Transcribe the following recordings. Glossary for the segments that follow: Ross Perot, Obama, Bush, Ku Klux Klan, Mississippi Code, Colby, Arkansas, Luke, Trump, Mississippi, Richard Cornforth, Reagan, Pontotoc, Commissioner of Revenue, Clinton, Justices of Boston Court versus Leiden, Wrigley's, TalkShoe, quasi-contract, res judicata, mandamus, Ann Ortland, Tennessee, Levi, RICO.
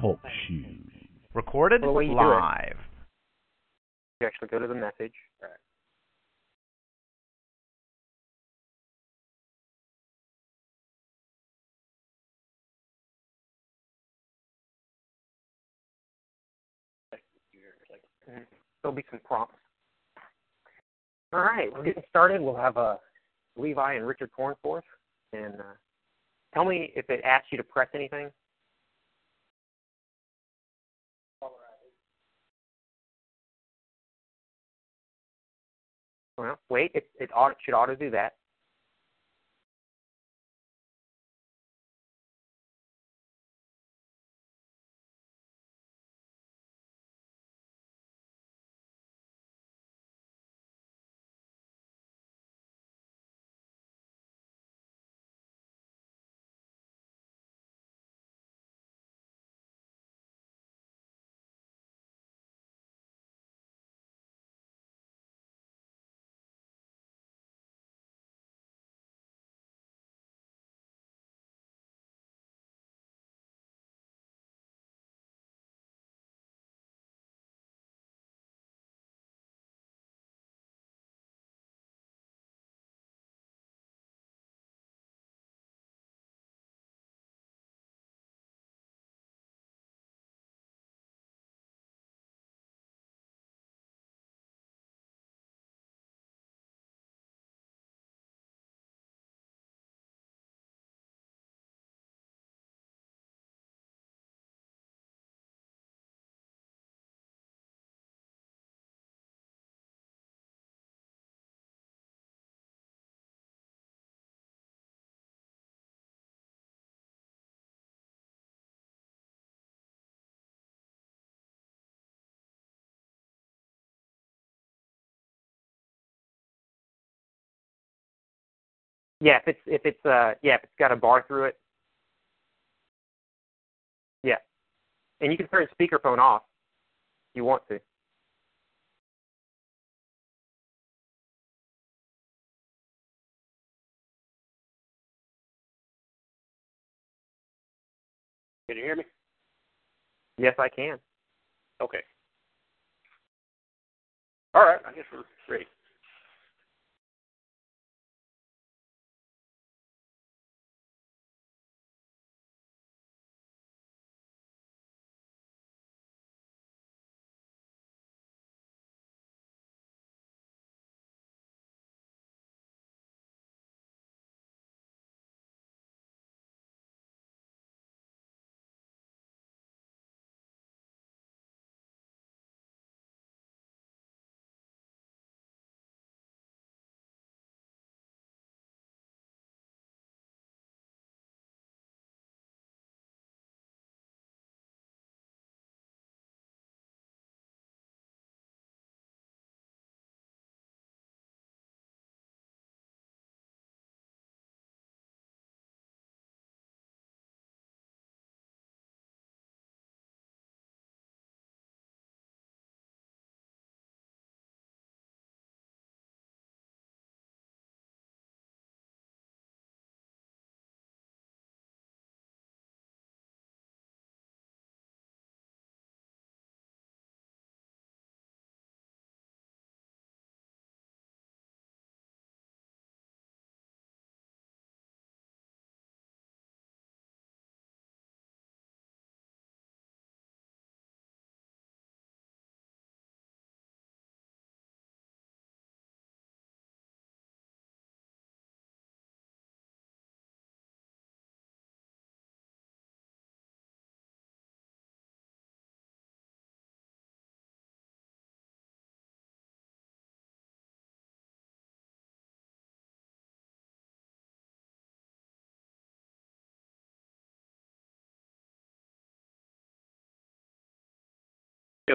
Talk shoes. Recorded live. You actually go to the message. All right. There'll be some prompts. All right, we're getting started. We'll have Levi and Richard Cornforth. And tell me if it asks you to press anything. All right. Well, wait. It should auto do that. Yeah, if it's got a bar through it. Yeah, and you can turn speakerphone off if you want to. Can you hear me? Yes, I can. Okay. All right, I guess we're ready.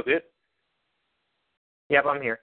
Still good? Yep, I'm here.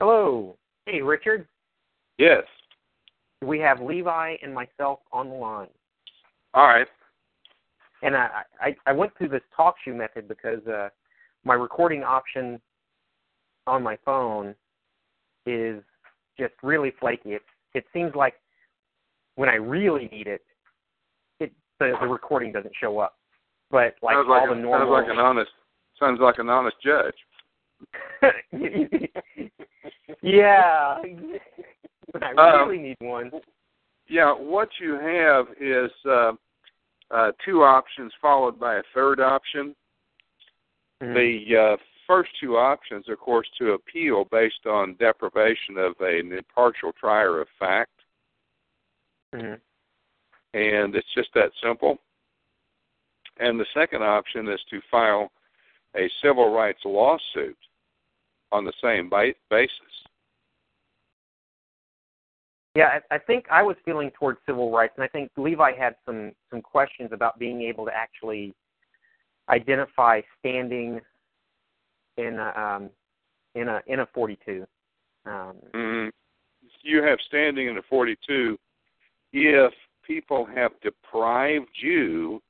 Hello. Hey, Richard. Yes. We have Levi and myself on the line. All right. And I went through this TalkShoe method because my recording option on my phone is just really flaky. It seems like when I really need it the recording doesn't show up. But like sounds all like the normal sounds like an honest judge. Yeah, I really need one. Yeah, what you have is two options followed by a third option. Mm-hmm. The first two options, of course, to appeal based on deprivation of an impartial trier of fact. Mm-hmm. And it's just that simple. And the second option is to file a civil rights lawsuit on the same basis. Yeah, I think I was feeling towards civil rights, and I think Levi had some questions about being able to actually identify standing in a 42. You have standing in a 42 if people have deprived you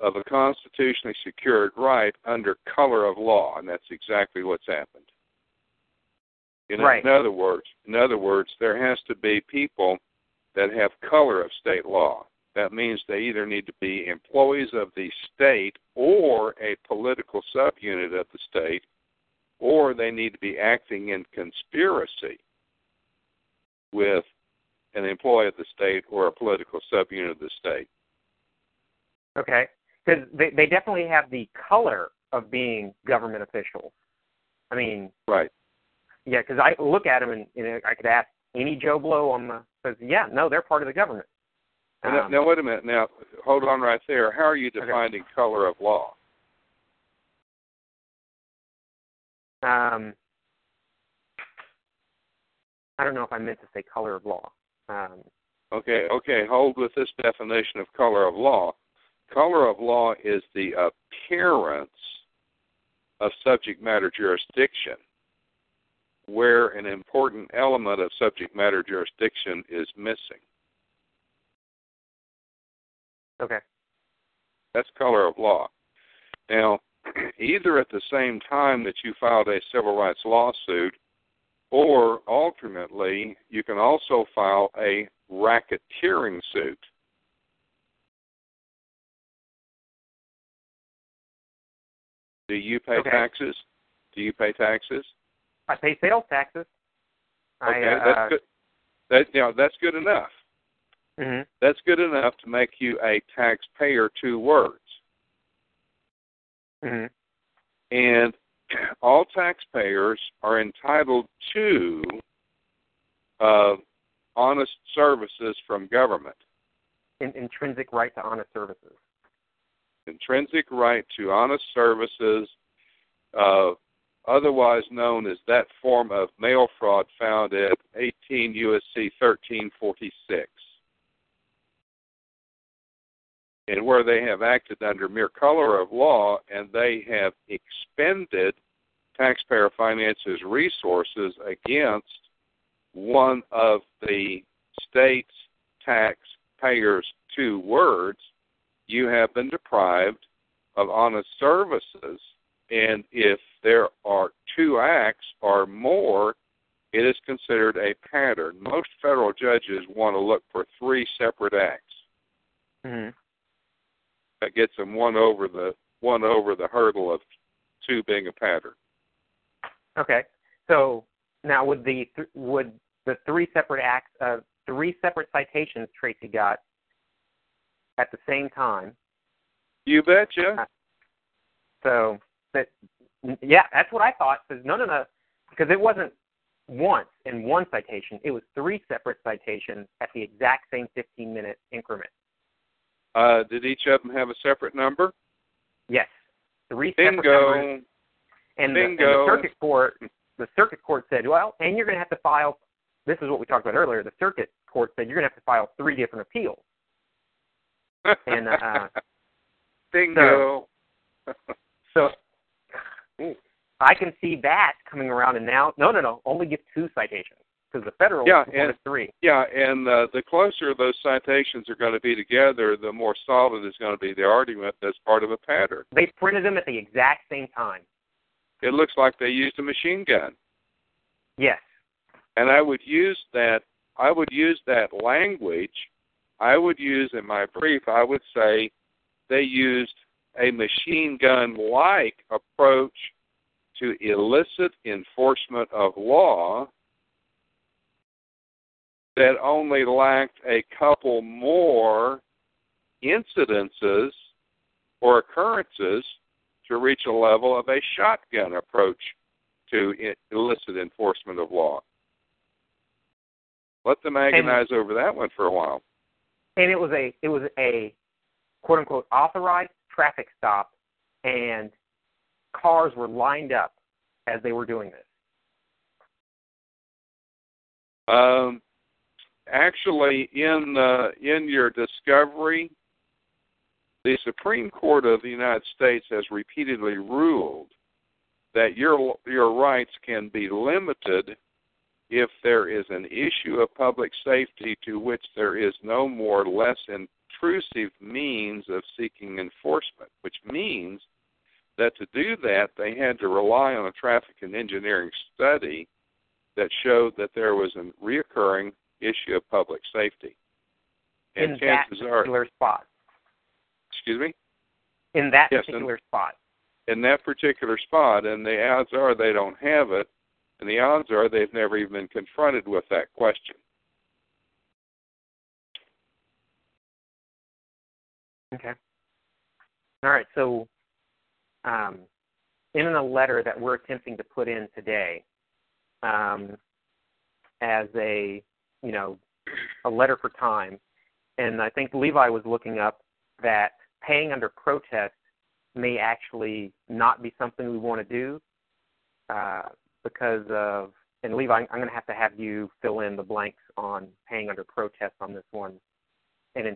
of a constitutionally secured right under color of law, and that's exactly what's happened. Right. In other words, there has to be people that have color of state law. That means they either need to be employees of the state or a political subunit of the state, or they need to be acting in conspiracy with an employee of the state or a political subunit of the state. Okay, because they definitely have the color of being government officials. I mean, right. Yeah, because I look at them and I could ask any Joe Blow on the, says, yeah, no, they're part of the government. Now, wait a minute. Now, hold on right there. How are you defining color of law? I don't know if I meant to say color of law. Okay, hold with this definition of color of law. Color of law is the appearance of subject matter jurisdiction, where an important element of subject matter jurisdiction is missing. Okay. That's color of law. Now, either at the same time that you filed a civil rights lawsuit, or alternately, you can also file a racketeering suit. Do you pay taxes? Do you pay taxes? I pay sales taxes. Okay, that's good. That's good enough. Mm-hmm. That's good enough to make you a taxpayer, two words. Mm-hmm. And all taxpayers are entitled to honest services from government. Intrinsic right to honest services. Intrinsic right to honest services, otherwise known as that form of mail fraud found at 18 U.S.C. 1346, and where they have acted under mere color of law and they have expended taxpayer finances resources against one of the state's taxpayers' two words, you have been deprived of honest services, and if there are two acts or more, it is considered a pattern. Most federal judges want to look for three separate acts. Mm-hmm. That gets them one over the hurdle of two being a pattern. Okay. So now would the three separate acts of three separate citations Tracy got at the same time. You betcha. So, that's what I thought. Says no, because it wasn't once in one citation. It was three separate citations at the exact same 15-minute increment. Did each of them have a separate number? Yes, three separate numbers. And the circuit court said, well, and you're going to have to file. This is what we talked about earlier. The circuit court said you're going to have to file three different appeals. And bingo. So I can see that coming around, and now no, only give two citations because the federal one is three. Yeah, and the closer those citations are going to be together, the more solid is going to be the argument that's part of a pattern. They printed them at the exact same time. It looks like they used a machine gun. Yes. And I would use that language. I would use in my brief, I would say they used a machine gun-like approach to illicit enforcement of law that only lacked a couple more incidences or occurrences to reach a level of a shotgun approach to illicit enforcement of law. Let them agonize over that one for a while. And it was a quote unquote authorized traffic stop, and cars were lined up as they were doing this. Actually, in your discovery, the Supreme Court of the United States has repeatedly ruled that your rights can be limited if there is an issue of public safety to which there is no more or less intrusive means of seeking enforcement, which means that to do that, they had to rely on a traffic and engineering study that showed that there was a reoccurring issue of public safety. And in that particular spot. Excuse me? In that particular spot. In that particular spot, and the odds are they don't have it, and the odds are they've never even been confronted with that question. Okay. All right, so in a letter that we're attempting to put in today as a letter for time, and I think Levi was looking up that paying under protest may actually not be something we want to do because of, and Levi, I'm going to have you fill in the blanks on paying under protest on this one. And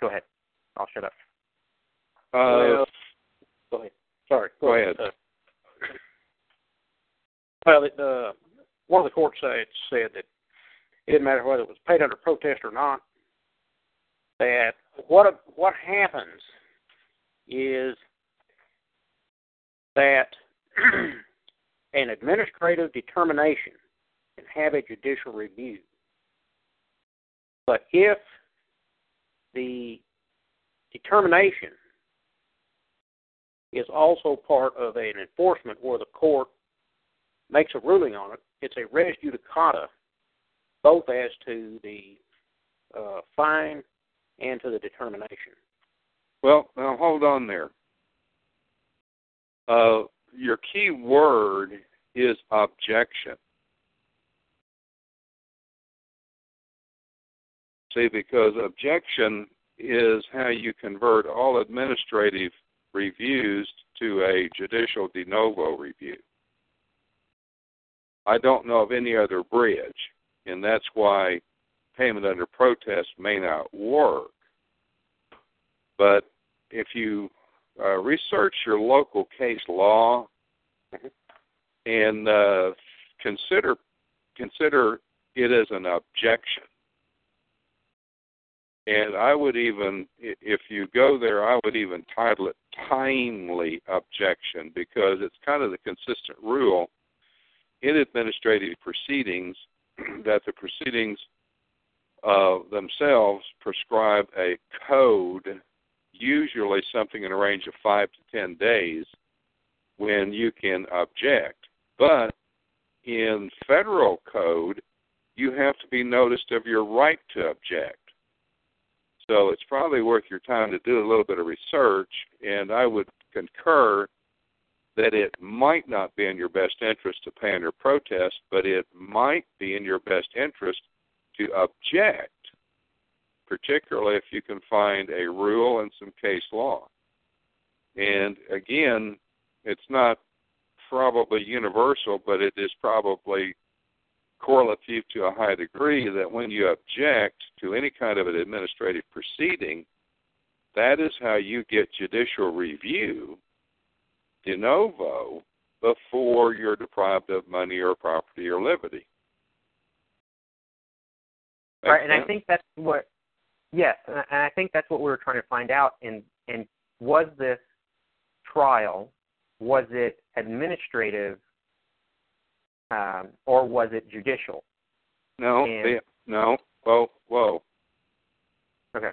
go ahead. I'll shut up. Go ahead. Sorry. Go ahead. One of the court sites said that it didn't matter whether it was paid under protest or not, that what happens is that an administrative determination can have a judicial review. But if the determination is also part of an enforcement where the court makes a ruling on it, it's a res judicata, both as to the fine and to the determination. Well, now hold on there. Your key word is objection. See, because objection is how you convert all administrative reviews to a judicial de novo review. I don't know of any other bridge, and that's why payment under protest may not work. But if you research your local case law and consider it as an objection. And I would even, if you go there, I would even title it timely objection because it's kind of the consistent rule in administrative proceedings that the proceedings themselves prescribe a code, usually something in a range of 5 to 10 days when you can object. But in federal code, you have to be noticed of your right to object. So it's probably worth your time to do a little bit of research, and I would concur that it might not be in your best interest to pan or protest, but it might be in your best interest to object, particularly if you can find a rule and some case law. And again, it's not probably universal, but it is probably correlative to a high degree that when you object to any kind of an administrative proceeding, that is how you get judicial review de novo before you're deprived of money or property or liberty. Makes right, and sense? I think that's what, yes, and I think that's what we were trying to find out. And was this trial, was it administrative, or was it judicial? No. Okay.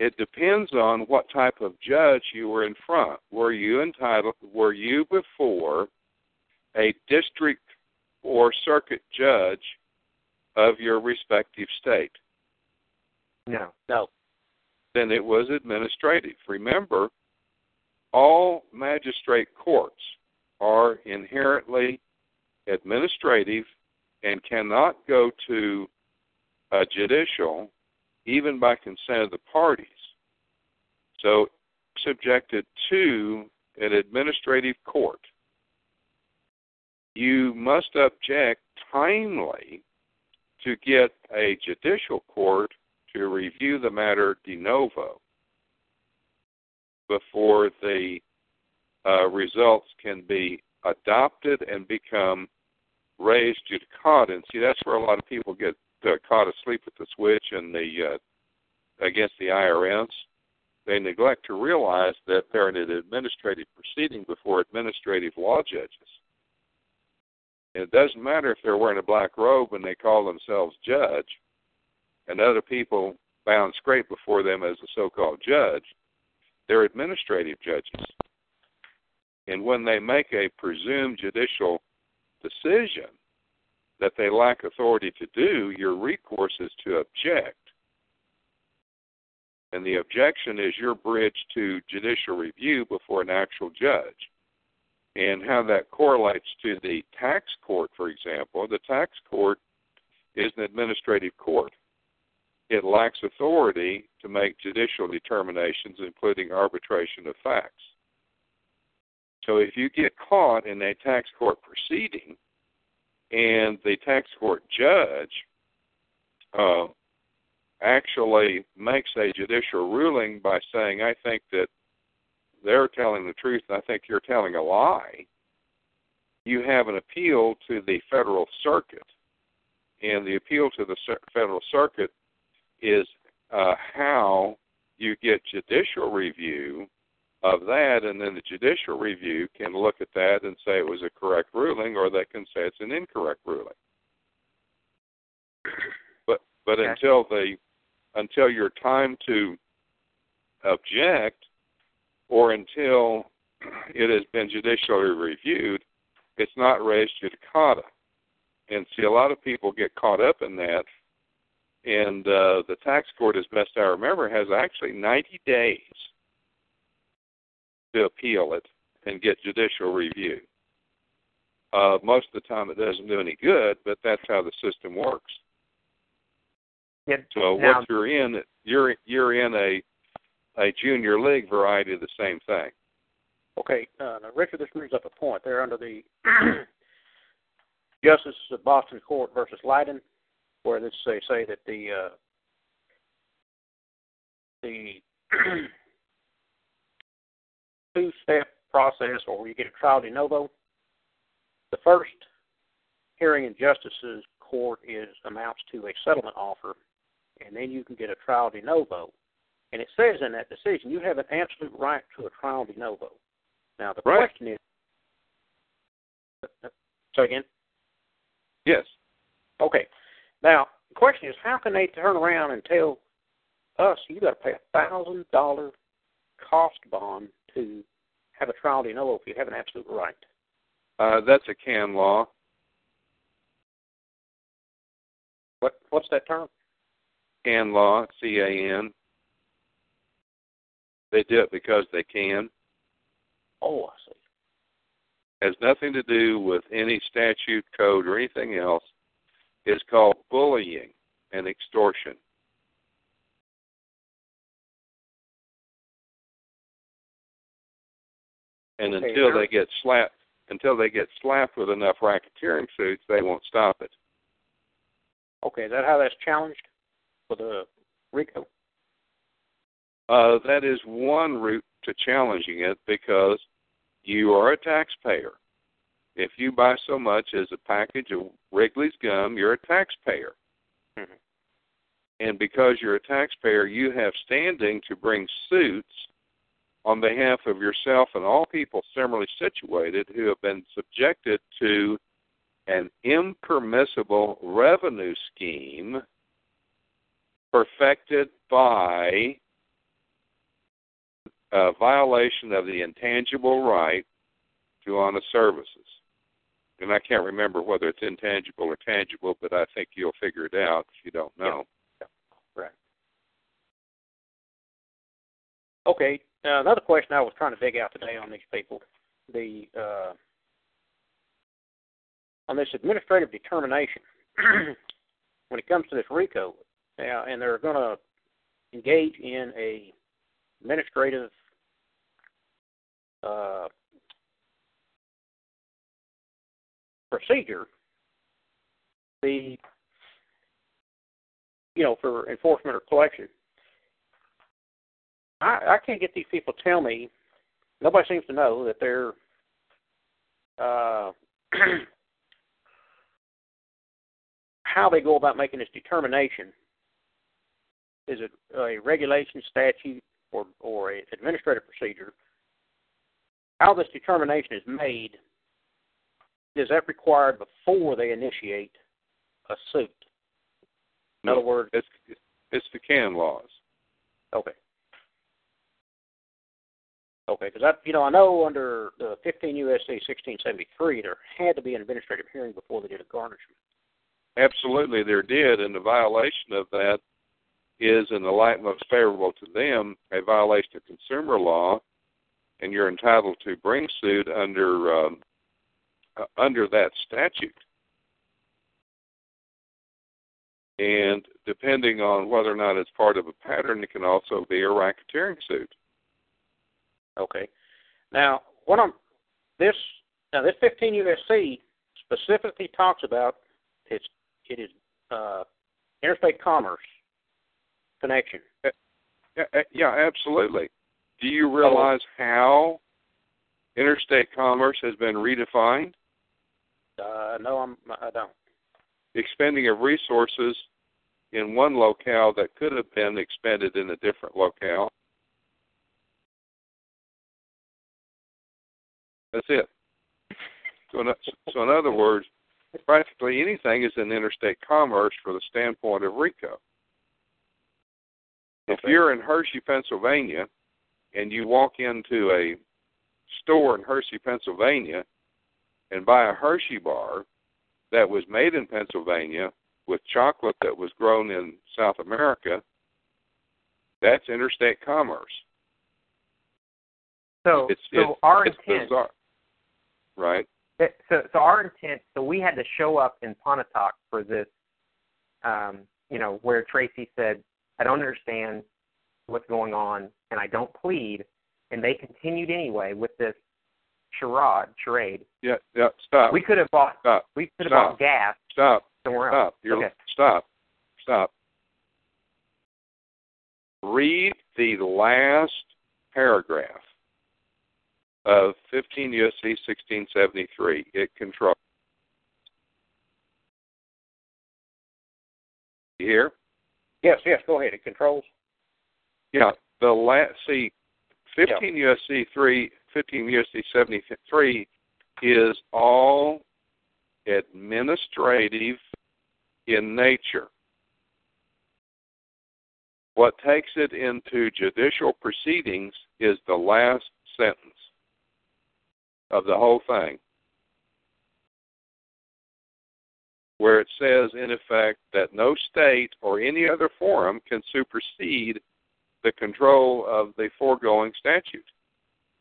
It depends on what type of judge you were in front. Were you before a district or circuit judge of your respective state? No. Then it was administrative. Remember, all magistrate courts are inherently administrative and cannot go to a judicial, even by consent of the parties. So subjected to an administrative court, you must object timely to get a judicial court to review the matter de novo before the results can be adopted and become raised judicata. And see, that's where a lot of people get caught asleep at the switch and against the IRS. They neglect to realize that they're in an administrative proceeding before administrative law judges. And it doesn't matter if they're wearing a black robe and they call themselves judge, and other people bound straight before them as a so-called judge. They're administrative judges. And when they make a presumed judicial decision that they lack authority to do, your recourse is to object. And the objection is your bridge to judicial review before an actual judge. And how that correlates to the tax court, for example, the tax court is an administrative court. It lacks authority to make judicial determinations, including arbitration of facts. So if you get caught in a tax court proceeding and the tax court judge actually makes a judicial ruling by saying, I think that they're telling the truth and I think you're telling a lie, you have an appeal to the federal circuit. And the appeal to the federal circuit is how you get judicial review of that, and then the judicial review can look at that and say it was a correct ruling, or they can say it's an incorrect ruling. But okay. until your time to object, or until it has been judicially reviewed, it's not res judicata. And see, a lot of people get caught up in that, and the tax court, as best I remember, has actually 90 days to appeal it and get judicial review. Most of the time it doesn't do any good, but that's how the system works. Yep. So now, what you're in a junior league variety of the same thing. Okay. Now Richard, this brings up a point there under the Justices of Boston Court versus Leiden, where they say that the two-step process, or you get a trial de novo. The first hearing in Justices Court amounts to a settlement offer, and then you can get a trial de novo. And it says in that decision, you have an absolute right to a trial de novo. Now, the question is... Say again? Yes. Okay. Now, the question is, how can they turn around and tell us you got to pay a $1,000 cost bond to have a trial de novo if you have an absolute right? That's a can law. What's that term? Can law, C-A-N. They do it because they can. Oh, I see. Has nothing to do with any statute, code, or anything else. It's called bullying and extortion. And okay, until they get slapped with enough racketeering suits, they won't stop it. Okay, is that how that's challenged with RICO? That is one route to challenging it, because you are a taxpayer. If you buy so much as a package of Wrigley's gum, you're a taxpayer. Mm-hmm. And because you're a taxpayer, you have standing to bring suits on behalf of yourself and all people similarly situated who have been subjected to an impermissible revenue scheme perfected by a violation of the intangible right to honest services. And I can't remember whether it's intangible or tangible, but I think you'll figure it out if you don't know. Yeah. Right. Okay. Now, another question I was trying to dig out today on these people, on this administrative determination, when it comes to this RICO, now, and they're going to engage in a administrative procedure, for enforcement or collection. I can't get these people to tell me. Nobody seems to know that they're how they go about making this determination. Is it a regulation, statute, or an administrative procedure? How this determination is made, is that required before they initiate a suit? In other words... It's the can laws. Okay. Okay, because I know under the 15 U.S.C. 1673, there had to be an administrative hearing before they did a garnishment. Absolutely, there did, and the violation of that is, in the light most favorable to them, a violation of consumer law, and you're entitled to bring suit under that statute. And depending on whether or not it's part of a pattern, it can also be a racketeering suit. Okay. Now, this 15 U.S.C. specifically talks about it is interstate commerce connection. Yeah, absolutely. Do you realize how interstate commerce has been redefined? No, I don't. Expending of resources in one locale that could have been expended in a different locale. That's it. So in other words, practically anything is in interstate commerce for the standpoint of RICO. If you're in Hershey, Pennsylvania, and you walk into a store in Hershey, Pennsylvania, and buy a Hershey bar that was made in Pennsylvania with chocolate that was grown in South America, that's interstate commerce. So our intent... Bizarre. Right. So our intent. So we had to show up in Pontotoc for this. Where Tracy said, "I don't understand what's going on, and I don't plead," and they continued anyway with this charade. Yeah. Stop. We could have bought. Stop. We could have bought gas. Stop. Somewhere else. Stop. Read the last paragraph of 15 U.S.C. 1673, it controls. You hear? Yes, go ahead. It controls. Yeah, the last, 15 U.S.C. 73 is all administrative in nature. What takes it into judicial proceedings is the last sentence of the whole thing. where it says, in effect, that no state or any other forum can supersede the control of the foregoing statute,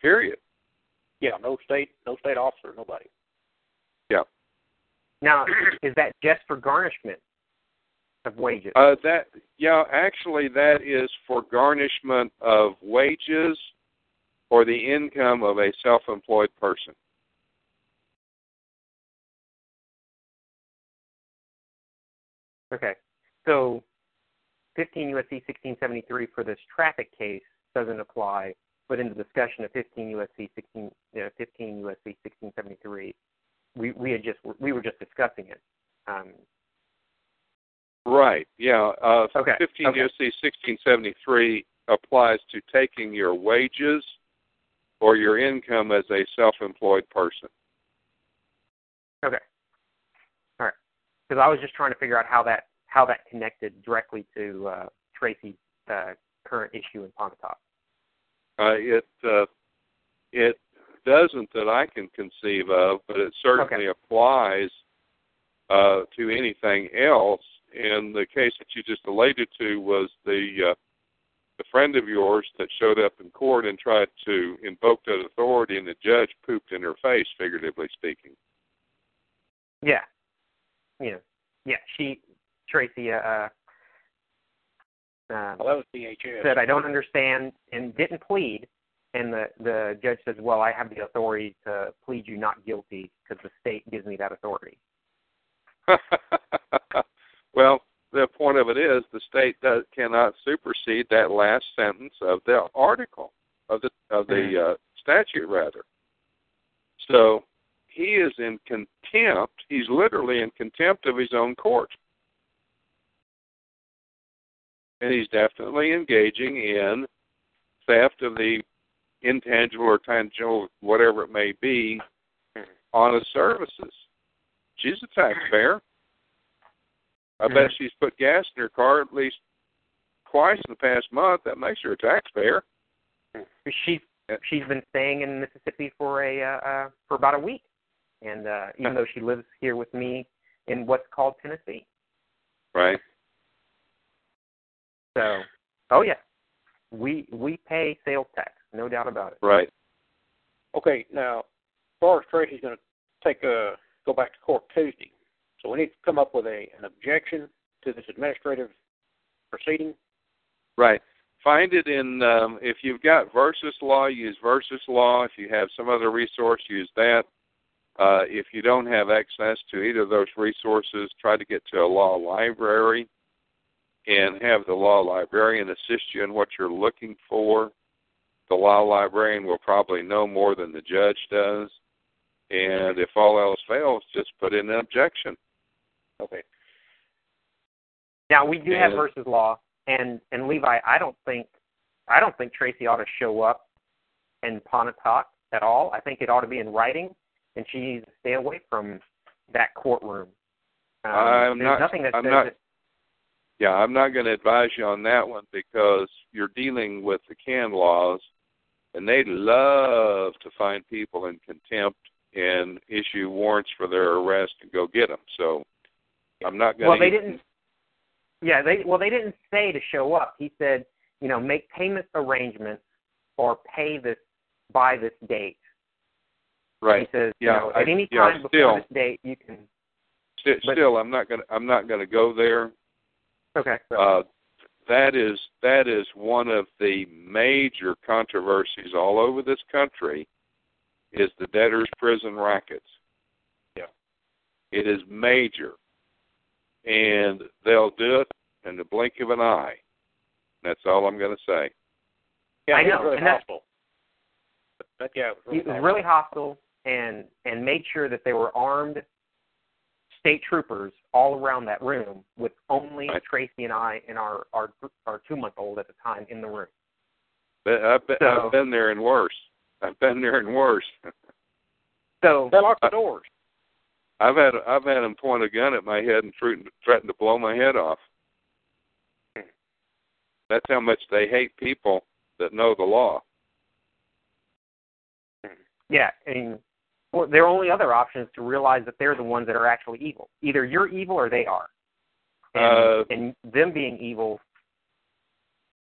period. Yeah, no state officer, nobody. Yeah. Now, is that just for garnishment of wages? Actually, that is for garnishment of wages or the income of a self-employed person. Okay, so 15 U.S.C. 1673 for this traffic case doesn't apply, but in the discussion of 15 U.S.C. 1673, we were just discussing it. Right. Yeah. Okay. 15 okay. U.S.C. 1673 applies to taking your wages or your income as a self-employed person. Okay. All right. Because I was just trying to figure out how that connected directly to Tracy's current issue in Pontotoc. It doesn't that I can conceive of, but it certainly applies to anything else. And the case that you just related to was the friend of yours that showed up in court and tried to invoke that authority, and the judge pooped in her face, figuratively speaking. Yeah. Tracy. That was DHS. Said, I don't understand, and didn't plead. And the judge says, well, I have the authority to plead you not guilty because the state gives me that authority. Well, the point of it is the state cannot supersede that last sentence of the article, of the statute, rather. So he is in contempt. He's literally in contempt of his own court. And he's definitely engaging in theft of the intangible or tangible, whatever it may be, honest services. She's a taxpayer. I bet she's put gas in her car at least twice in the past month. That makes her a taxpayer. She's been staying in Mississippi for about a week, and even though she lives here with me in what's called Tennessee. Right. So, we pay sales tax, no doubt about it. Right. Okay, now, as far as Tracy's going to go back to court Tuesday, so we need to come up with an objection to this administrative proceeding. Right. Find it in, if you've got versus law, use versus law. If you have some other resource, use that. If you don't have access to either of those resources, try to get to a law library and have the law librarian assist you in what you're looking for. The law librarian will probably know more than the judge does. And if all else fails, just put in an objection. Okay. Now, we do have versus law, and Levi, I don't think Tracy ought to show up in Pontotoc at all. I think it ought to be in writing, and she needs to stay away from that courtroom. I'm not going to advise you on that one because you're dealing with the can laws, and they love to find people in contempt and issue warrants for their arrest and go get them. So I'm not going to... Well, they didn't... Yeah, they didn't say to show up. He said, make payment arrangements or pay this by this date. Right. He says, at any time before this date, you can... I'm not going to go there. Okay. That is one of the major controversies all over this country is the debtor's prison rackets. Yeah. It is major. And they'll do it in the blink of an eye. That's all I'm going to say. Yeah, I know. Really hostile. Really hostile and made sure that they were armed state troopers all around that room with only Tracy and I and our 2-month-old at the time in the room. I've been there and worse. So they locked the doors. I've had them point a gun at my head and threaten to blow my head off. That's how much they hate people that know the law. Yeah, and Or their only other option is to realize that they're the ones that are actually evil. Either you're evil or they are. And them being evil.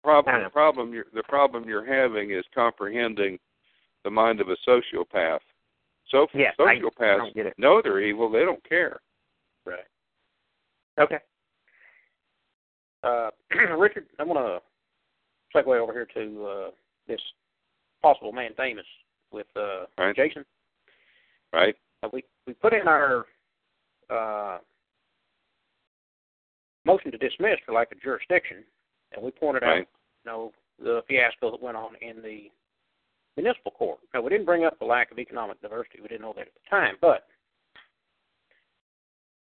The problem you're having is comprehending the mind of a sociopath. So yes, sociopaths know they're evil. They don't care. Right. Okay. Richard, I'm going to segue over here to this possible man famous with right. Jason. Right. We put in our motion to dismiss for lack of jurisdiction, and we pointed right. out, the fiasco that went on in the municipal court. Now, we didn't bring up the lack of economic diversity. We didn't know that at the time, but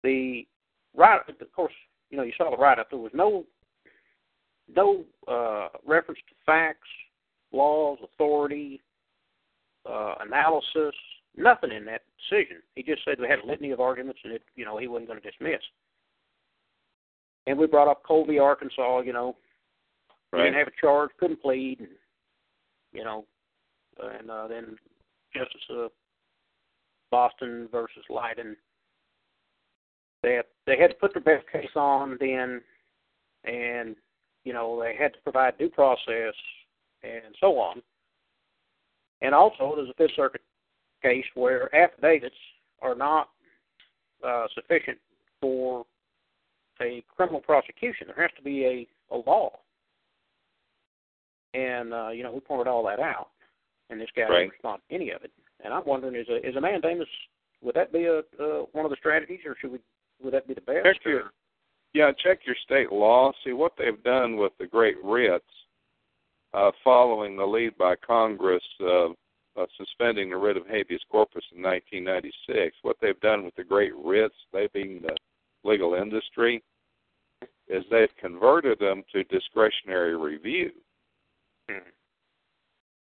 of course, you saw the write-up. There was no reference to facts, laws, authority, analysis, nothing in that decision. He just said we had a litany of arguments, and he wasn't going to dismiss. And we brought up Colby, Arkansas, right. Didn't have a charge, couldn't plead, and, and then Justices of Boston versus Leiden. They had to put their best case on then, and, they had to provide due process and so on. And also there's a Fifth Circuit case where affidavits are not sufficient for a criminal prosecution. There has to be a law. And, we pointed all that out, and this guy right. didn't respond to any of it. And I'm wondering, is a mandamus, would that be one of the strategies, or would that be the best? Check your state law. See what they've done with the Great Writs following the lead by Congress of suspending the writ of habeas corpus in 1996. What they've done with the Great Writs, they being the legal industry, is they've converted them to discretionary review. Mm-hmm.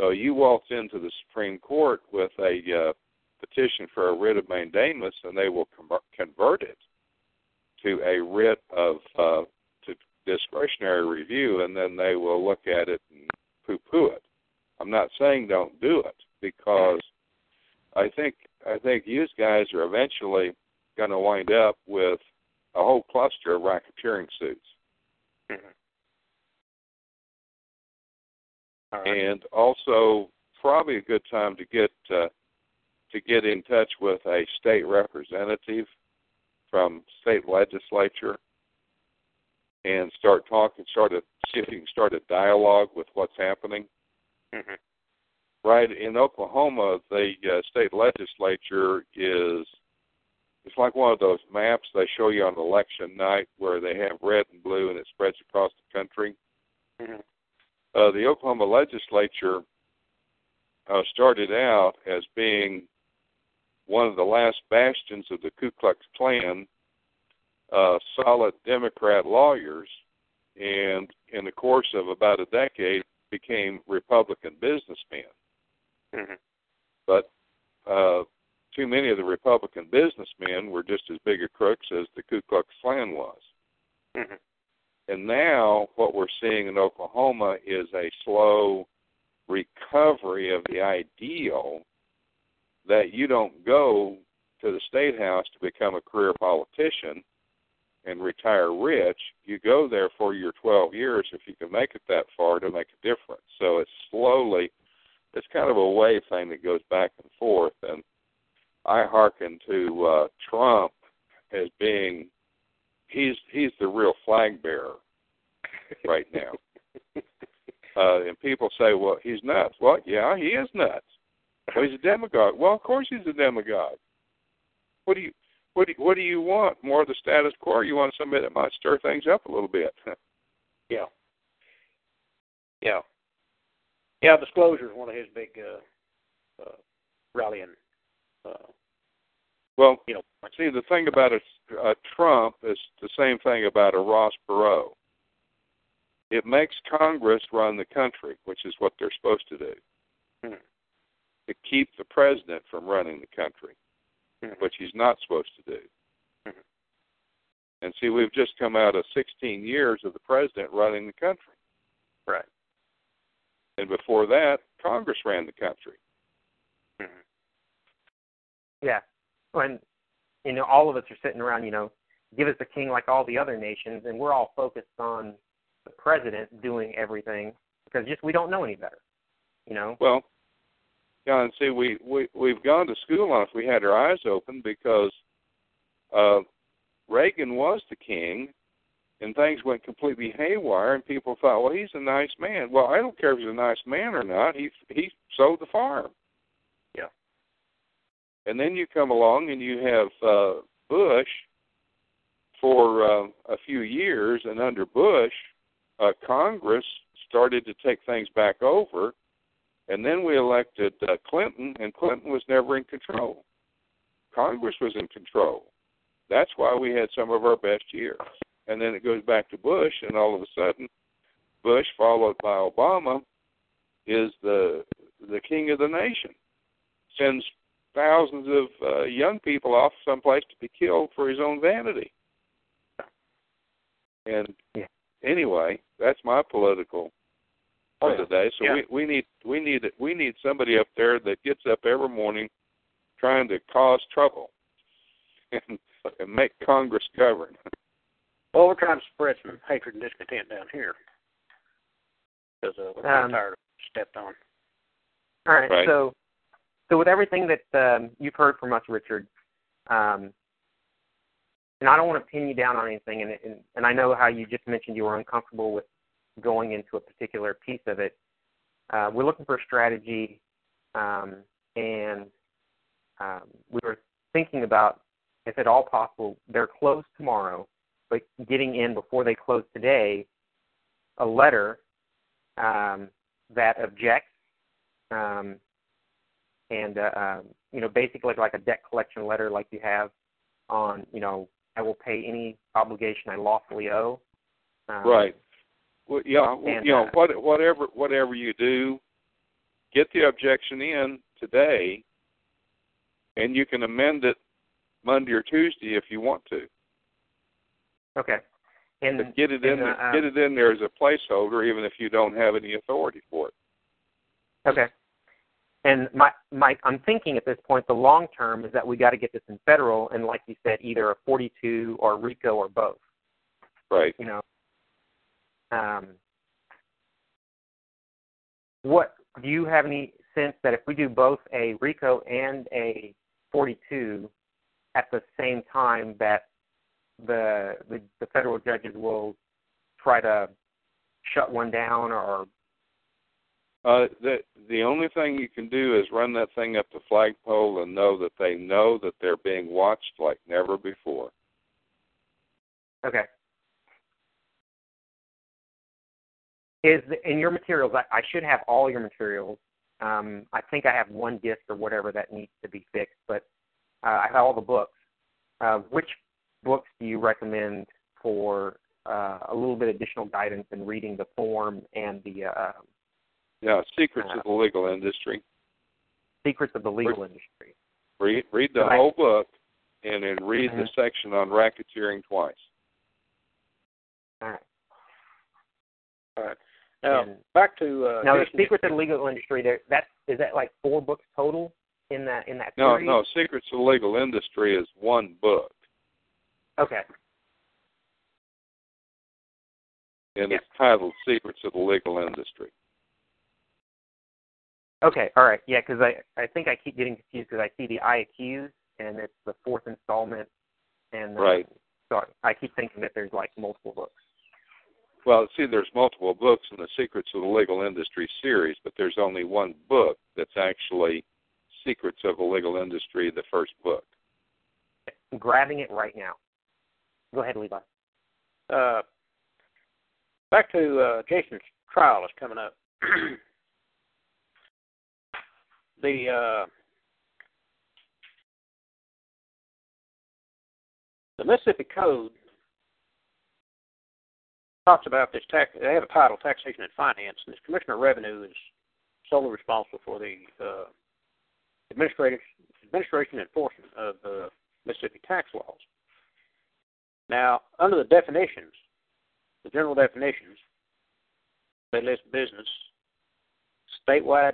So you waltz into the Supreme Court with a petition for a writ of mandamus, and they will convert it to a writ of to discretionary review, and then they will look at it and poo-poo it. I'm not saying don't do it, because I think you guys are eventually going to wind up with a whole cluster of racketeering suits. Mm-hmm. All right. And also, probably a good time to get in touch with a state representative from state legislature and see if you can start a dialogue with what's happening. Mm-hmm. Right in Oklahoma, the state legislature it's like one of those maps they show you on election night where they have red and blue and it spreads across the country. Mm-hmm. The Oklahoma legislature started out as being one of the last bastions of the Ku Klux Klan, solid Democrat lawyers, and in the course of about a decade became Republican businessmen. Mm-hmm. But too many of the Republican businessmen were just as big a crooks as the Ku Klux Klan was. Mm-hmm. And now what we're seeing in Oklahoma is a slow recovery of the ideal that you don't go to the state house to become a career politician and retire rich. You go there for your 12 years, if you can make it that far, to make a difference. So it's kind of a wave thing that goes back and forth. And I hearken to Trump as being, he's the real flag bearer right now. And people say, well, he's nuts. Well, yeah, he is nuts. Well, he's a demagogue. Well, of course he's a demagogue. What do you want? More of the status quo, or you want somebody that might stir things up a little bit? Yeah, disclosure is one of his big rallying. See, the thing about a Trump is the same thing about a Ross Perot. It makes Congress run the country, which is what they're supposed to do, mm-hmm. to keep the president from running the country, mm-hmm. which he's not supposed to do. Mm-hmm. And see, we've just come out of 16 years of the president running the country. Right. And before that, Congress ran the country. Mm-hmm. Yeah. And, you know, all of us are sitting around, you know, give us a king like all the other nations, and we're all focused on the president doing everything because just we don't know any better, you know? Well, yeah, and see, we've gone to school on if we had our eyes open because Reagan was the king, and things went completely haywire, and people thought, well, he's a nice man. Well, I don't care if he's a nice man or not. He sold the farm. Yeah. And then you come along and you have Bush for a few years, and under Bush, Congress started to take things back over, and then we elected Clinton, and Clinton was never in control. Congress was in control. That's why we had some of our best years. And then it goes back to Bush, and all of a sudden, Bush, followed by Obama, is the king of the nation. Sends thousands of young people off someplace to be killed for his own vanity. And anyway, that's my political part today. So we need somebody up there that gets up every morning trying to cause trouble and make Congress govern. Well, we're trying to spread some hatred and discontent down here because we're tired of stepped on. All right, so with everything that you've heard from us, Richard, and I don't want to pin you down on anything, and I know how you just mentioned you were uncomfortable with going into a particular piece of it. We're looking for a strategy, and we were thinking about, if at all possible, they're closed tomorrow, but getting in before they close today a letter that objects and basically like a debt collection letter like you have on, you know, I will pay any obligation I lawfully owe. Right. Well, yeah. And, whatever you do, get the objection in today, and you can amend it Monday or Tuesday if you want to. Okay. And but get it in. Get it in there as a placeholder, even if you don't have any authority for it. Okay. And I'm thinking at this point, the long term is that we got to get this in federal, and like you said, either a 42 or RICO or both. Right. You know. What do you have any sense that if we do both a RICO and a 42 at the same time, that the federal judges will try to shut one down or? The only thing you can do is run that thing up the flagpole and know that they're being watched like never before. Okay. In your materials, I should have all your materials. I think I have one disc or whatever that needs to be fixed, but I have all the books. Which books do you recommend for a little bit additional guidance in reading the form and the... Yeah, Secrets of the Legal Industry. Secrets of the Legal Industry. Read the whole book and then read the section on racketeering twice. All right. Now, back to... now, the Secrets of the Legal Industry, is that like four books total in that series? No, Secrets of the Legal Industry is one book. Okay. And it's titled Secrets of the Legal Industry. Okay, all right, yeah, because I think I keep getting confused because I see the IAQs, and it's the fourth installment, and so I keep thinking that there's, like, multiple books. Well, see, there's multiple books in the Secrets of the Legal Industry series, but there's only one book that's actually Secrets of the Legal Industry, the first book. I'm grabbing it right now. Go ahead, Levi. Back to Jason's trial that's coming up. The Mississippi Code talks about this tax. They have a title, Taxation and Finance, and this Commissioner of Revenue is solely responsible for the administration and enforcement of the Mississippi tax laws. Now, under the definitions, the general definitions, they list business, statewide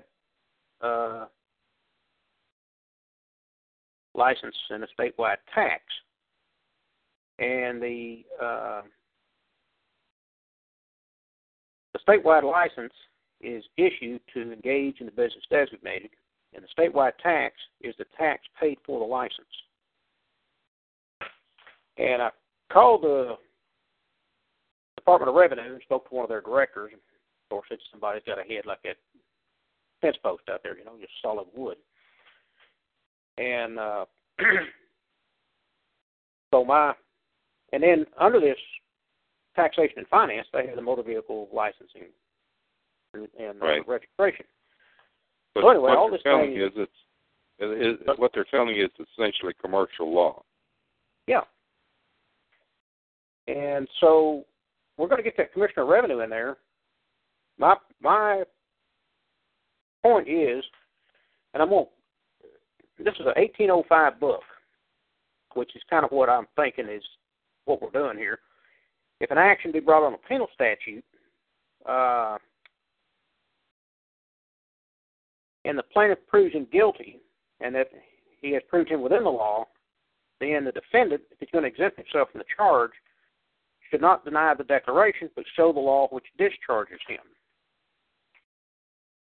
license and a statewide tax. And the statewide license is issued to engage in the business designated, and the statewide tax is the tax paid for the license. And I called the Department of Revenue and spoke to one of their directors. Of course, it's somebody's got a head like that fence post out there, you know, just solid wood. And and then under this taxation and finance, they have the motor vehicle licensing and registration. But so anyway, what all this thing is, what they're telling you is essentially commercial law. Yeah. And so we're going to get that Commissioner of Revenue in there. My point is, and I'm going to, this is an 1805 book, which is kind of what I'm thinking is what we're doing here. If an action be brought on a penal statute, and the plaintiff proves him guilty, and that he has proved him within the law, then the defendant, if he's going to exempt himself from the charge, should not deny the declaration, but show the law which discharges him.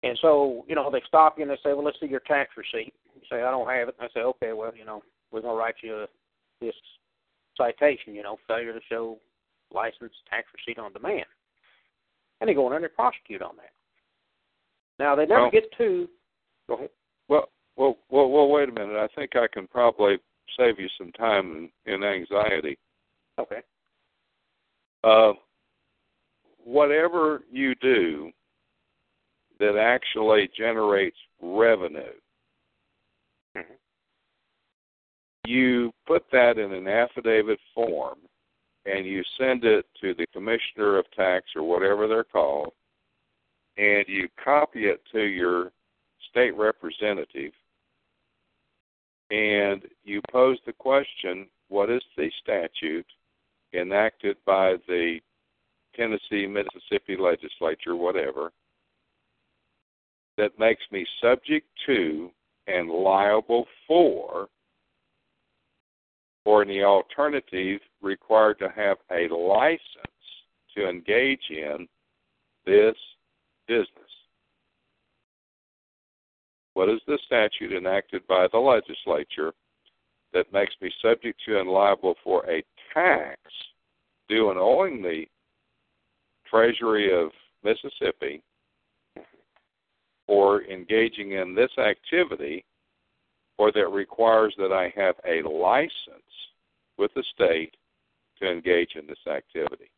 And so, you know, they stop you and they say, well, let's see your tax receipt. You say, I don't have it. I say, okay, well, you know, we're going to write you this citation, you know, failure to show license, tax receipt on demand. And they go in there and prosecute on that. Now, they never get to... Go ahead. Well, wait a minute. I think I can probably save you some time and anxiety. Okay. Whatever you do that actually generates revenue, mm-hmm. you put that in an affidavit form and you send it to the Commissioner of Tax or whatever they're called, and you copy it to your state representative, and you pose the question, what is the statute enacted by the Tennessee, Mississippi legislature, whatever, that makes me subject to and liable for, or in the alternative, required to have a license to engage in this business? What is the statute enacted by the legislature that makes me subject to and liable for a tax due and owing the Treasury of Mississippi for engaging in this activity, or that requires that I have a license with the state to engage in this activity?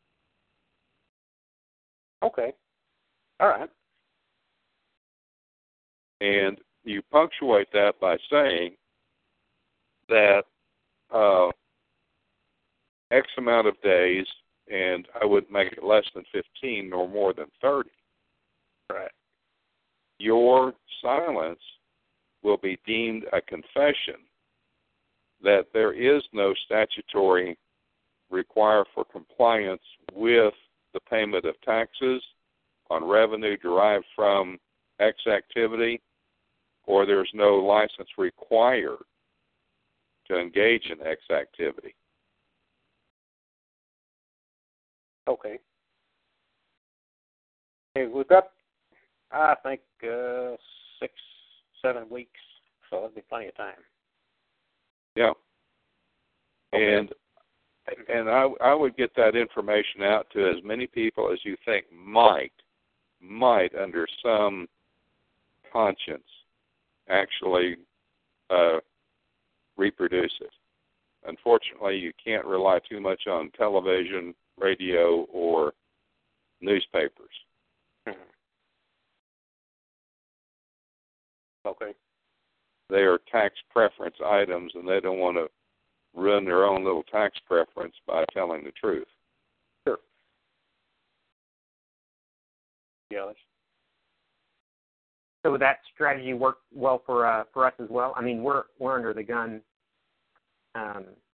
Okay. All right. And you punctuate that by saying that X amount of days, and I would make it less than 15 nor more than 30. Right. Your silence will be deemed a confession that there is no statutory require for compliance with the payment of taxes on revenue derived from X activity, or there's no license required to engage in X activity. Okay. We've got, I think, 6-7 weeks, so that'll be plenty of time. Yeah. Okay. And I would get that information out to as many people as you think might under some conscience actually reproduce it. Unfortunately, you can't rely too much on television, radio, or newspapers. Mm-hmm. Okay. They are tax preference items, and they don't want to ruin their own little tax preference by telling the truth. Sure. Yeah. So would that strategy work well for us as well? I mean, we're under the gun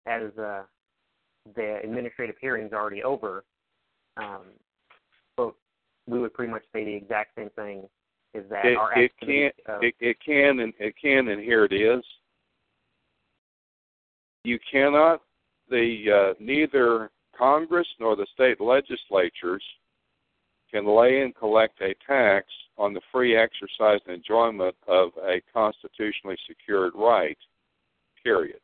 as the administrative hearing's already over. So we would pretty much say the exact same thing. Is that it can, and here it is. You cannot, neither Congress nor the state legislatures can lay and collect a tax on the free exercise and enjoyment of a constitutionally secured right, period.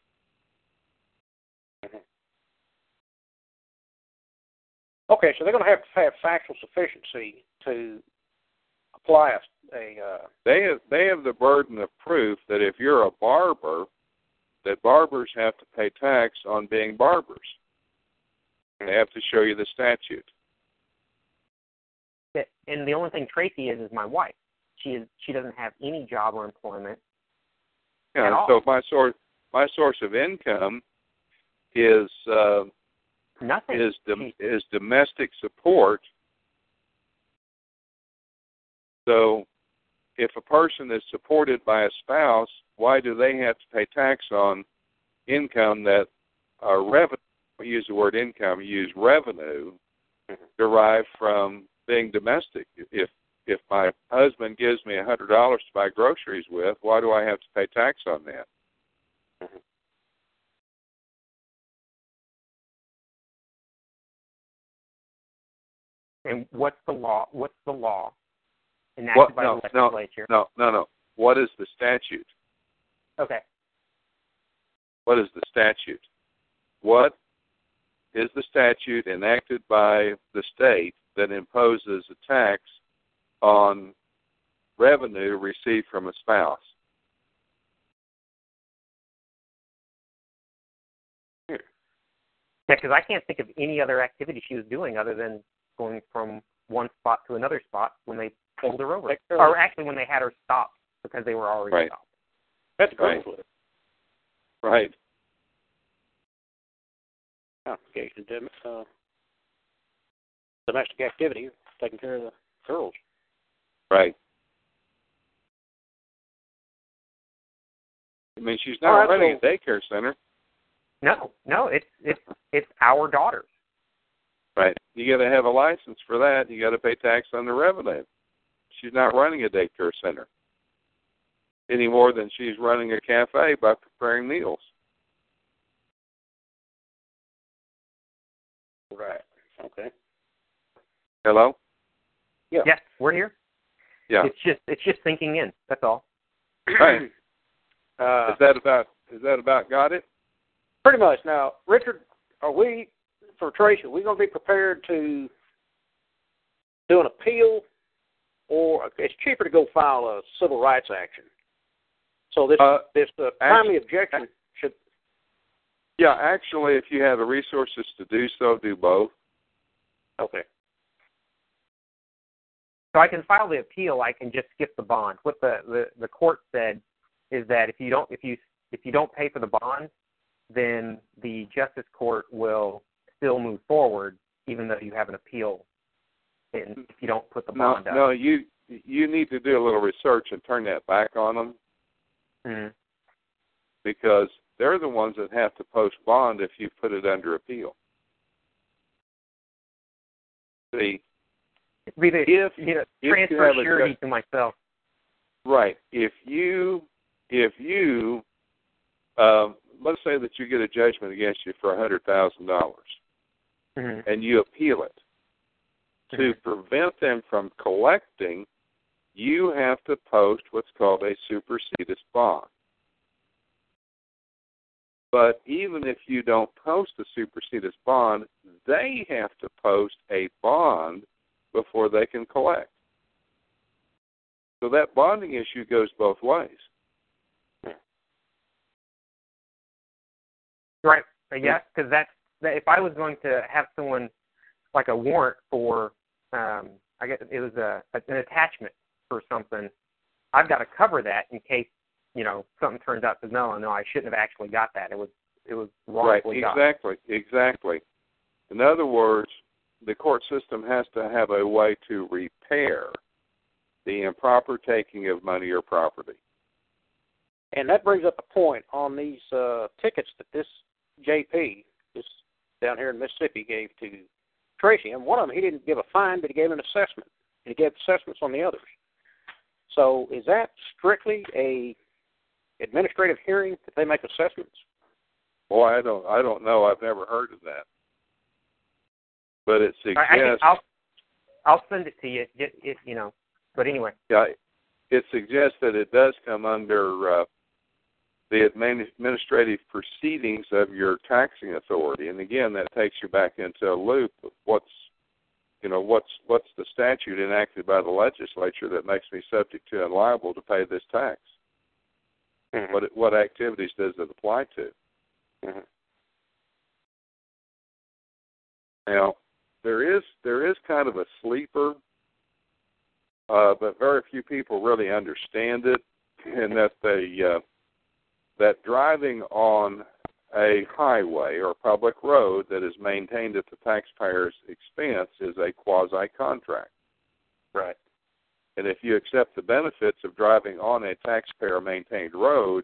Okay, so they're going to have factual sufficiency to apply They have the burden of proof that if you're a barber, that barbers have to pay tax on being barbers. They have to show you the statute. And the only thing Tracy is my wife. She doesn't have any job or employment. Yeah. At all. So my source of income is nothing. Is domestic support. So if a person is supported by a spouse, why do they have to pay tax on income that revenue? We use the word income. We use revenue derived from being domestic. If my husband gives me $100 to buy groceries with, why do I have to pay tax on that? Mm-hmm. And what's the law? Enacted by the legislature? No. What is the statute? Okay. What is the statute? What is the statute enacted by the state that imposes a tax on revenue received from a spouse? Yeah, because I can't think of any other activity she was doing other than going from one spot to another spot when they pulled her over. Or actually when they had her stopped because they were already stopped. That's great. Right. Confiscation, domestic activity, taking care of the girls. Right. I mean, she's not running a daycare center. No, it's our daughter. Right. You got to have a license for that. You got to pay tax on the revenue. She's not running a daycare center any more than she's running a cafe by preparing meals. Right. Okay. Hello? Yeah, we're here. Yeah. It's just sinking in. That's all. Right. Is that about got it? Pretty much. Now, Richard, are we going to be prepared to do an appeal, or it's cheaper to go file a civil rights action? So this timely objection should. Yeah, actually, if you have the resources to do so, do both. Okay. So I can file the appeal. I can just skip the bond. What the court said is that if you don't pay for the bond, then the justice court will still move forward, even though you have an appeal. And if you don't put the bond up. No, you need to do a little research and turn that back on them. Mm-hmm. Because they're the ones that have to post bond if you put it under appeal. See, transfer surety to myself. Right. If you let's say that you get a judgment against you for $100,000, and you appeal it to prevent them from collecting, you have to post what's called a supersedis bond. But even if you don't post the supersedis bond, they have to post a bond before they can collect. So that bonding issue goes both ways. Right. Yes, because if I was going to have someone like a warrant for, I guess it was an attachment for something, I've got to cover that in case. You know, something turns out to no, I shouldn't have actually got that. It was wrongfully got. Right, exactly. In other words, the court system has to have a way to repair the improper taking of money or property. And that brings up a point on these tickets that this JP, this down here in Mississippi, gave to Tracy. And one of them, he didn't give a fine, but he gave an assessment. And he gave assessments on the others. So is that strictly a administrative hearing that they make assessments? Boy, I don't know. I've never heard of that. But it suggests. I'll send it to you. But anyway. Yeah, it suggests that it does come under the administrative proceedings of your taxing authority, and again, that takes you back into a loop of what's the statute enacted by the legislature that makes me subject to and liable to pay this tax. Mm-hmm. What activities does it apply to? Mm-hmm. Now, there is kind of a sleeper, but very few people really understand it, and that that driving on a highway or public road that is maintained at the taxpayer's expense is a quasi-contract. Right. And if you accept the benefits of driving on a taxpayer-maintained road,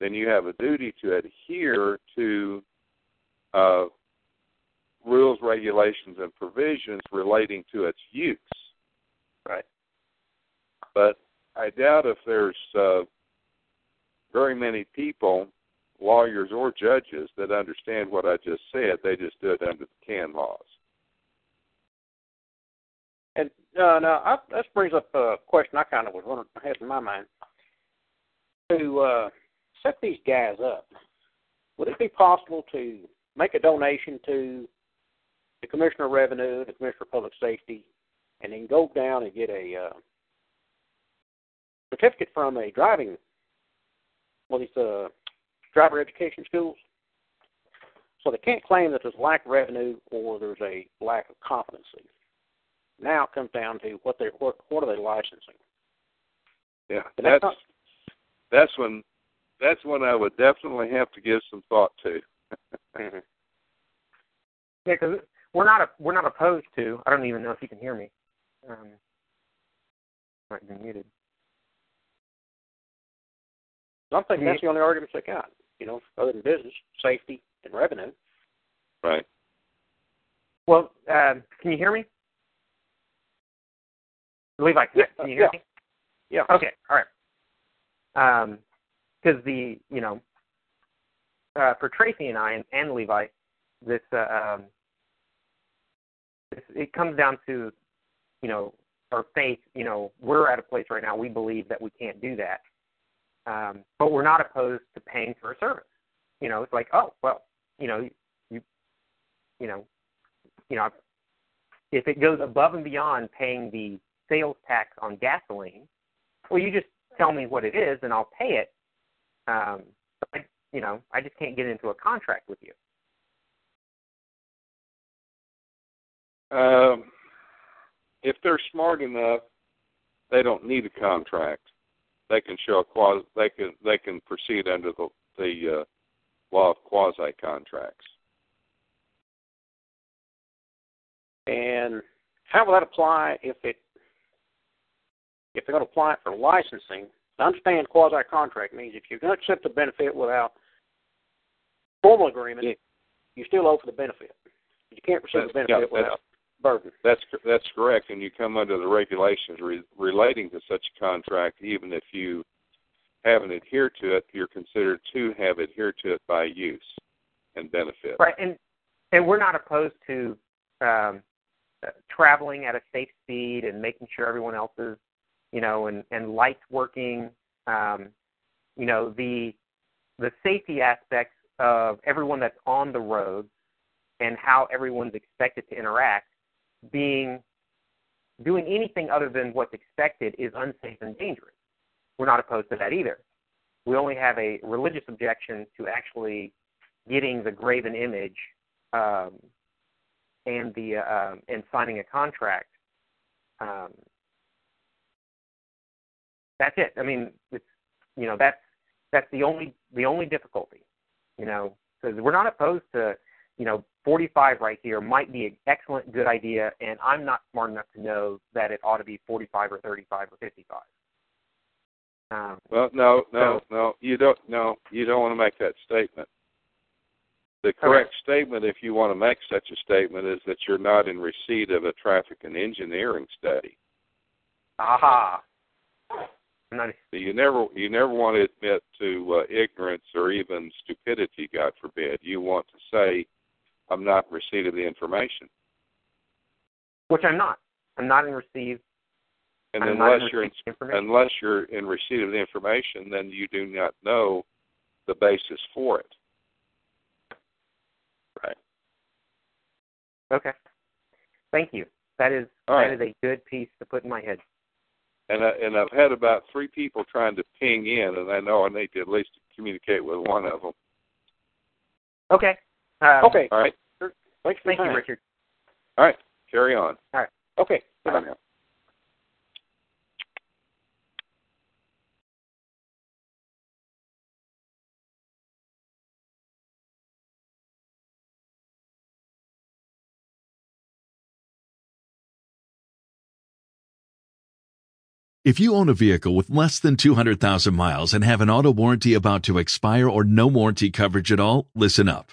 then you have a duty to adhere to rules, regulations, and provisions relating to its use. Right. But I doubt if there's very many people, lawyers or judges, that understand what I just said. They just do it under the CAN laws. And this brings up a question I kind of had in my mind. To set these guys up, would it be possible to make a donation to the Commissioner of Revenue, the Commissioner of Public Safety, and then go down and get a certificate from a driving driver education schools. So they can't claim that there's lack of revenue or there's a lack of competency. Now it comes down to what are they licensing? Yeah, that's one I would definitely have to give some thought to. Mm-hmm. Yeah, because we're not opposed to. I don't even know if you can hear me. Might be muted. I'm thinking that's the only arguments they got, other than business, safety, and revenue. Right. Well, can you hear me? Levi, can you hear me? Yeah. Okay, all right. Because for Tracy and I and Levi, it comes down to, our faith, we're at a place right now, we believe that we can't do that. But we're not opposed to paying for a service. It's like, if it goes above and beyond paying the sales tax on gasoline, well, you just tell me what it is and I'll pay it. I just can't get into a contract with you. If they're smart enough, they don't need a contract. They can show they can proceed under the law of quasi contracts. And how will that apply if they're going to apply it for licensing? I understand quasi contract means if you're going to accept the benefit without formal agreement, you still owe for the benefit. You can't receive the benefit without burden. That's correct, and you come under the regulations relating to such a contract. Even if you haven't adhered to it, you're considered to have adhered to it by use and benefit. Right, and we're not opposed to traveling at a safe speed and making sure everyone else is, and lights working. The safety aspects of everyone that's on the road and how everyone's expected to interact. Doing anything other than what's expected is unsafe and dangerous. We're not opposed to that either. We only have a religious objection to actually getting the graven image and signing a contract. That's it. I mean, it's, that's the only difficulty. Because we're not opposed to 45 right here might be an excellent, good idea, and I'm not smart enough to know that it ought to be 45 or 35 or 55. You don't want to make that statement. The correct statement, if you want to make such a statement, is that you're not in receipt of a traffic and engineering study. Aha. You never want to admit to ignorance or even stupidity, God forbid. You want to say, I'm not in receipt of the information. Which I'm not. I'm not in receipt. And unless you're in receipt of the information, then you do not know the basis for it. Right. Okay. Thank you. That is a good piece to put in my head. And I've had about 3 people trying to ping in, and I know I need to at least communicate with one of them. Okay. Okay. All right. Thanks for your time. Thank you, Richard. All right. Carry on. All right. Okay. Bye now. If you own a vehicle with less than 200,000 miles and have an auto warranty about to expire or no warranty coverage at all, listen up.